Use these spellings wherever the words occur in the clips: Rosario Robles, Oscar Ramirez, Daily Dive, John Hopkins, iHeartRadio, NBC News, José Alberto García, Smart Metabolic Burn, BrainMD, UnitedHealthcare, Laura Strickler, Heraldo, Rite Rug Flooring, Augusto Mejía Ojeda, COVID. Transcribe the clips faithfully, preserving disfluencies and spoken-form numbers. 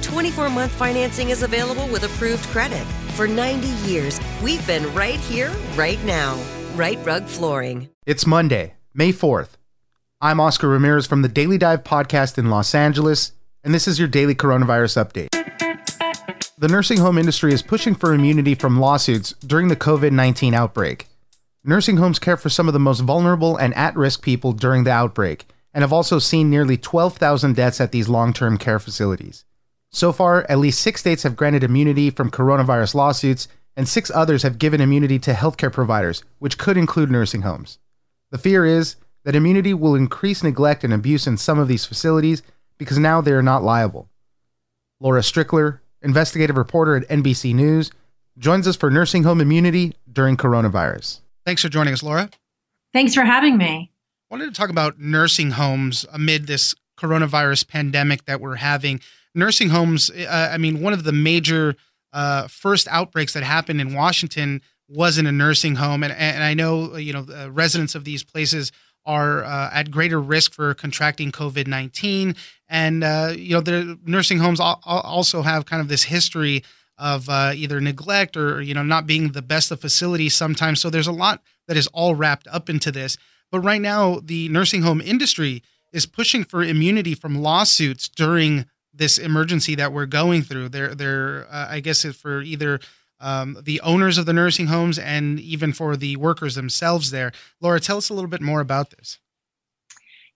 twenty-four month financing is available with approved credit. For ninety years, we've been right here, right now. Rite Rug Flooring. It's Monday, May fourth. I'm Oscar Ramirez from the Daily Dive podcast in Los Angeles, and this is your daily coronavirus update. The nursing home industry is pushing for immunity from lawsuits during the COVID nineteen outbreak. Nursing homes care for some of the most vulnerable and at-risk people during the outbreak, and have also seen nearly twelve thousand deaths at these long-term care facilities. So far, at least six states have granted immunity from coronavirus lawsuits, and six others have given immunity to healthcare providers, which could include nursing homes. The fear is that immunity will increase neglect and abuse in some of these facilities because now they are not liable. Laura Strickler, investigative reporter at N B C News, joins us for nursing home immunity during coronavirus. Thanks for joining us, Laura. Thanks for having me. I wanted to talk about nursing homes amid this coronavirus pandemic that we're having. Nursing homes, uh, I mean, one of the major uh, first outbreaks that happened in Washington was in a nursing home. And, and I know, you know, uh, residents of these places are uh, at greater risk for contracting COVID nineteen. And, uh, you know, their nursing homes al- also have kind of this history of uh, either neglect or, you know, not being the best of facilities sometimes. So there's a lot that is all wrapped up into this. But right now, the nursing home industry is pushing for immunity from lawsuits during this emergency that we're going through. They're, they're uh, I guess, it's for either um, the owners of the nursing homes and even for the workers themselves there. Laura, tell us a little bit more about this.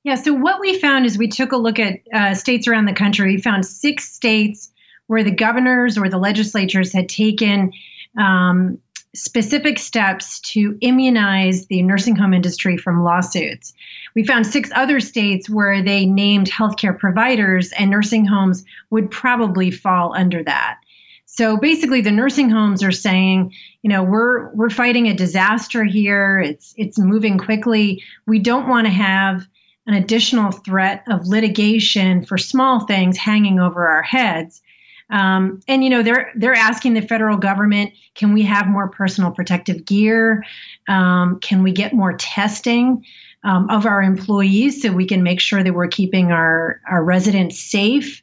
Yeah, so what we found is we took a look at uh, states around the country. We found six states where the governors or the legislatures had taken um, specific steps to immunize the nursing home industry from lawsuits. We found six other states where they named healthcare providers, and nursing homes would probably fall under that. So basically the nursing homes are saying, you know, we're we're fighting a disaster here. It's it's moving quickly. We don't want to have an additional threat of litigation for small things hanging over our heads. Um, and, you know, they're they're asking the federal government, can we have more personal protective gear? Um, can we get more testing um, of our employees so we can make sure that we're keeping our, our residents safe?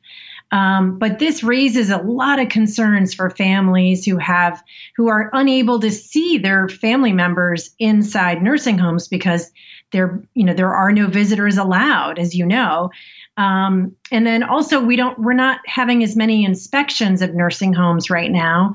Um, but this raises a lot of concerns for families who have who are unable to see their family members inside nursing homes because there, you know, there are no visitors allowed, as you know. Um, and then also, we don't we're not having as many inspections of nursing homes right now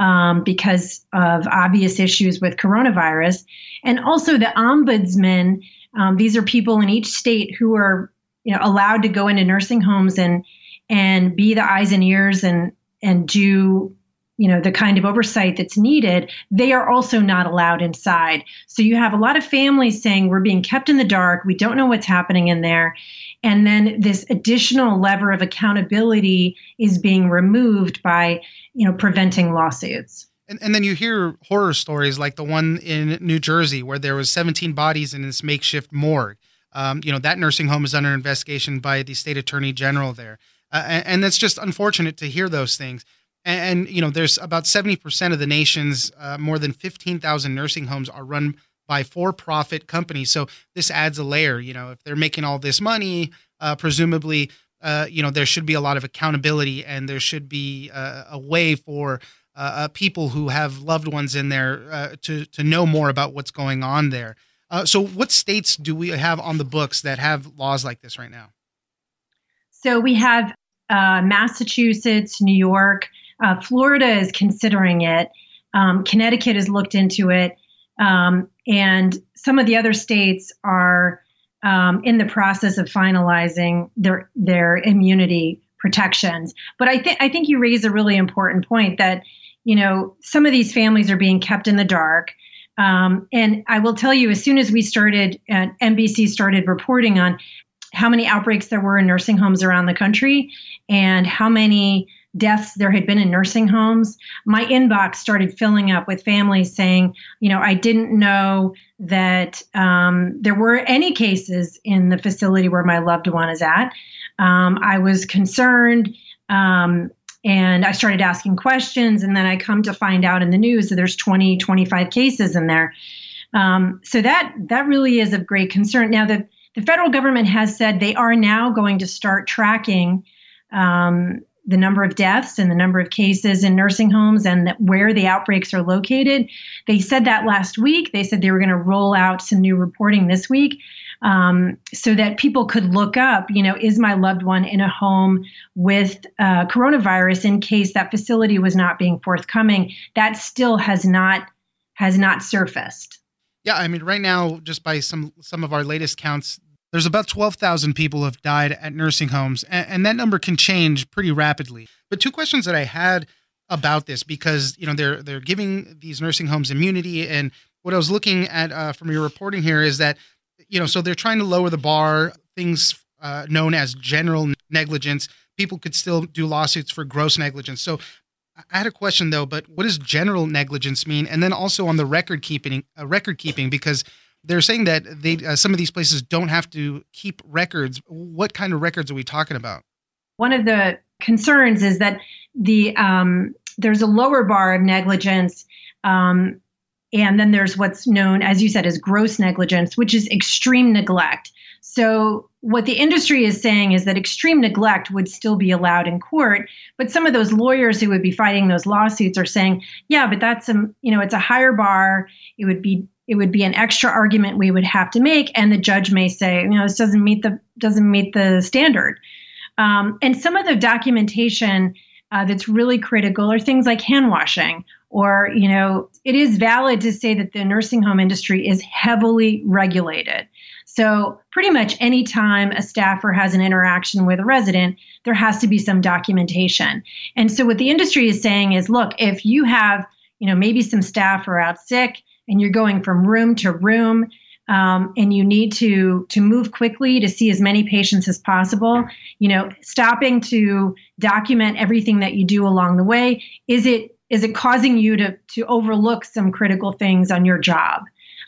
um, because of obvious issues with coronavirus. And also the ombudsman, um, these are people in each state who are, you know, allowed to go into nursing homes and and be the eyes and ears and and do, you know, the kind of oversight that's needed, they are also not allowed inside. So you have a lot of families saying we're being kept in the dark. We don't know what's happening in there. And then this additional lever of accountability is being removed by, you know, preventing lawsuits. And, and then you hear horror stories like the one in New Jersey where there was seventeen bodies in this makeshift morgue. Um, you know, that nursing home is under investigation by the state attorney general there. Uh, and, and that's just unfortunate to hear those things. And, and, you know, there's about seventy percent of the nation's uh, more than fifteen thousand nursing homes are run by for-profit companies. So this adds a layer. You know, if they're making all this money, uh, presumably, uh, you know, there should be a lot of accountability, and there should be uh, a way for uh, people who have loved ones in there uh, to, to know more about what's going on there. Uh, so what states do we have on the books that have laws like this right now? So we have uh, Massachusetts, New York, uh, Florida is considering it. Um, Connecticut has looked into it. Um, and some of the other states are um, in the process of finalizing their their immunity protections. But I think I think you raise a really important point that, you know, some of these families are being kept in the dark. Um, and I will tell you, as soon as we started, uh, N B C started reporting on how many outbreaks there were in nursing homes around the country and how many deaths there had been in nursing homes, my inbox started filling up with families saying, you know, I didn't know that um, there were any cases in the facility where my loved one is at. Um, I was concerned. Um, And I started asking questions, and then I come to find out in the news that there's twenty, twenty-five cases in there. Um, so that that really is of great concern. Now, the, the federal government has said they are now going to start tracking um, the number of deaths and the number of cases in nursing homes and that where the outbreaks are located. They said that last week. They said they were going to roll out some new reporting this week um, so that people could look up, you know, is my loved one in a home with uh, coronavirus, in case that facility was not being forthcoming. That still has not has not surfaced. Yeah, I mean, right now, just by some some of our latest counts, there's about twelve thousand people who have died at nursing homes, and, and that number can change pretty rapidly. But two questions that I had about this, because, you know, they're they're giving these nursing homes immunity, and what I was looking at uh, from your reporting here is that, you know, so they're trying to lower the bar, things uh, known as general negligence. People could still do lawsuits for gross negligence. So I had a question, though, but what does general negligence mean? And then also on the record keeping, uh, record keeping, because they're saying that they uh, some of these places don't have to keep records. What kind of records are we talking about? One of the concerns is that the um, there's a lower bar of negligence, um, and then there's what's known, as you said, as gross negligence, which is extreme neglect. So what the industry is saying is that extreme neglect would still be allowed in court, but some of those lawyers who would be fighting those lawsuits are saying, yeah, but that's a, you know, it's a higher bar. It would be It would be an extra argument we would have to make, and the judge may say, you know, this doesn't meet the doesn't meet the standard. Um, and some of the documentation uh, that's really critical are things like hand washing, or, you know, it is valid to say that the nursing home industry is heavily regulated. So pretty much any time a staffer has an interaction with a resident, there has to be some documentation. And so what the industry is saying is, look, if you have, you know, maybe some staff are out sick, and you're going from room to room, um, and you need to to move quickly to see as many patients as possible, you know, stopping to document everything that you do along the way, is it is it causing you to to overlook some critical things on your job?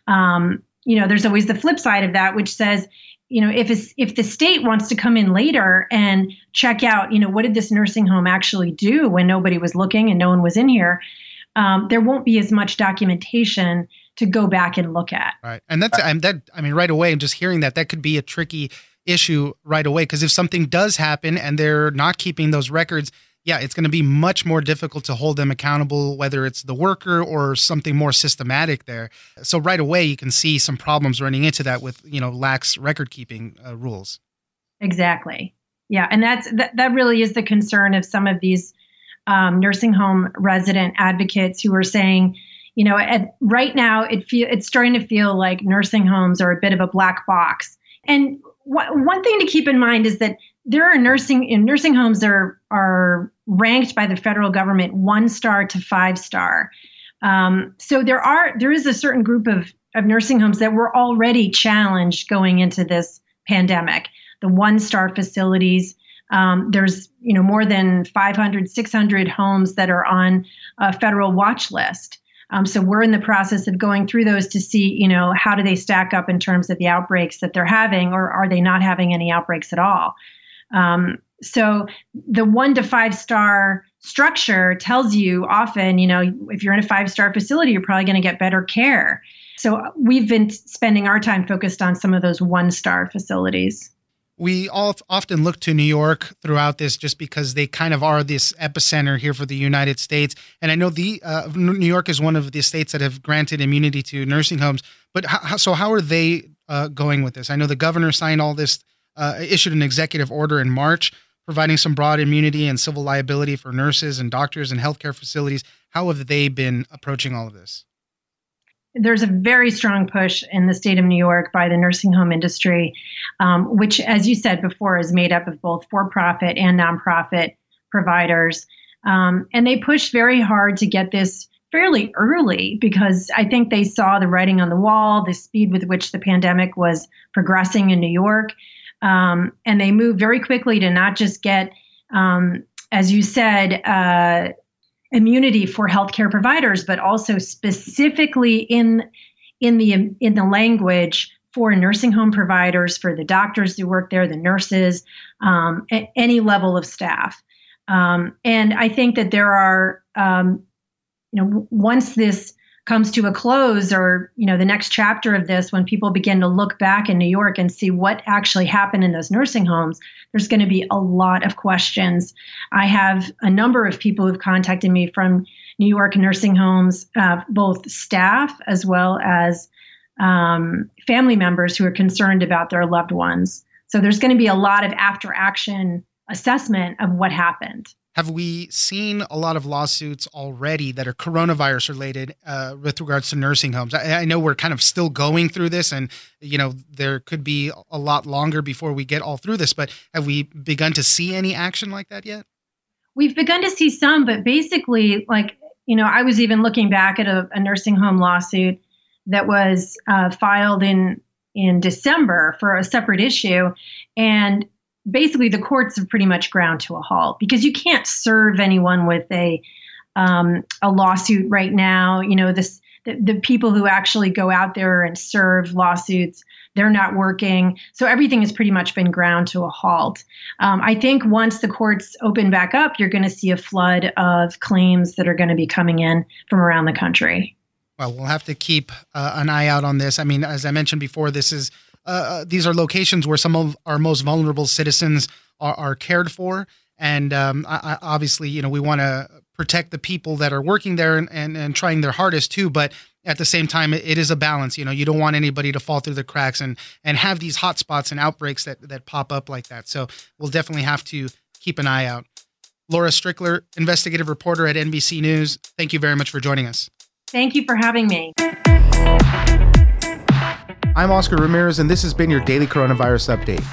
Um, you know, there's always the flip side of that, which says, you know, if it's, if the state wants to come in later and check out, you know, what did this nursing home actually do when nobody was looking and no one was in here? Um, there won't be as much documentation to go back and look at. Right. And that's, I'm, that, I mean, right away, I'm just hearing that that could be a tricky issue right away. Because if something does happen and they're not keeping those records, yeah, it's going to be much more difficult to hold them accountable, whether it's the worker or something more systematic there. So right away, you can see some problems running into that with, you know, lax record keeping uh, rules. Exactly. Yeah. And that's, that, that really is the concern of some of these Um, nursing home resident advocates who are saying, you know, at, right now it feel, it's starting to feel like nursing homes are a bit of a black box. And wh- one thing to keep in mind is that there are nursing in nursing homes are are ranked by the federal government one star to five star. Um, so there are there is a certain group of, of nursing homes that were already challenged going into this pandemic. The one star facilities. Um, there's you know more than five hundred, six hundred homes that are on a federal watch list. Um, so we're in the process of going through those to see, you know, how do they stack up in terms of the outbreaks that they're having, or are they not having any outbreaks at all? Um, so the one to five star structure tells you often, you know, if you're in a five star facility, you're probably going to get better care. So we've been spending our time focused on some of those one star facilities. We all often look to New York throughout this just because they kind of are this epicenter here for the United States. And I know the uh, New York is one of the states that have granted immunity to nursing homes. But how, so how are they uh, going with this? I know the governor signed all this, uh, issued an executive order in March, providing some broad immunity and civil liability for nurses and doctors and healthcare facilities. How have they been approaching all of this? There's a very strong push in the state of New York by the nursing home industry, um, which, as you said before, is made up of both for-profit and nonprofit providers. Um, and they pushed very hard to get this fairly early because I think they saw the writing on the wall, the speed with which the pandemic was progressing in New York. Um, and they moved very quickly to not just get, um, as you said, uh, immunity for healthcare providers, but also specifically in in the in the language for nursing home providers, for the doctors who work there, the nurses, um, at any level of staff. Um, and I think that there are, um, you know, once this comes to a close, or you know, the next chapter of this, when people begin to look back in New York and see what actually happened in those nursing homes, there's going to be a lot of questions. I have a number of people who've contacted me from New York nursing homes, uh, both staff as well as um, family members who are concerned about their loved ones. So there's going to be a lot of after-action assessment of what happened. Have we seen a lot of lawsuits already that are coronavirus related uh, with regards to nursing homes? I, I know we're kind of still going through this and, you know, there could be a lot longer before we get all through this, but have we begun to see any action like that yet? We've begun to see some, but basically, like, you know, I was even looking back at a, a nursing home lawsuit that was uh, filed in, in December for a separate issue. And basically, the courts have pretty much ground to a halt because you can't serve anyone with a um, a lawsuit right now. You know, this the, the people who actually go out there and serve lawsuits, they're not working. So everything has pretty much been ground to a halt. Um, I think once the courts open back up, you're going to see a flood of claims that are going to be coming in from around the country. Well, we'll have to keep uh, an eye out on this. I mean, as I mentioned before, this is. Uh, these are locations where some of our most vulnerable citizens are, are cared for. And um, I, I obviously, you know, we want to protect the people that are working there and, and, and trying their hardest too. But at the same time, it, it is a balance. You know, you don't want anybody to fall through the cracks and and have these hotspots and outbreaks that, that pop up like that. So we'll definitely have to keep an eye out. Laura Strickler, investigative reporter at N B C News, thank you very much for joining us. Thank you for having me. I'm Oscar Ramirez, and this has been your Daily Coronavirus Update.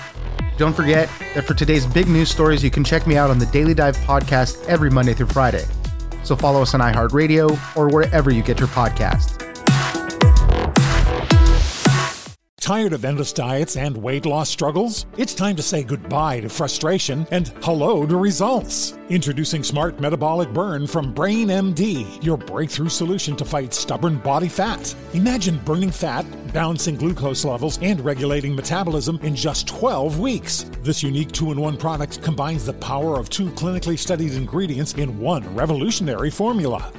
Don't forget that for today's big news stories, you can check me out on the Daily Dive podcast every Monday through Friday. So follow us on iHeartRadio or wherever you get your podcasts. Tired of endless diets and weight loss struggles? It's time to say goodbye to frustration and hello to results. Introducing Smart Metabolic Burn from BrainMD, your breakthrough solution to fight stubborn body fat. Imagine burning fat, balancing glucose levels, and regulating metabolism in just twelve weeks. This unique two-in-one product combines the power of two clinically studied ingredients in one revolutionary formula.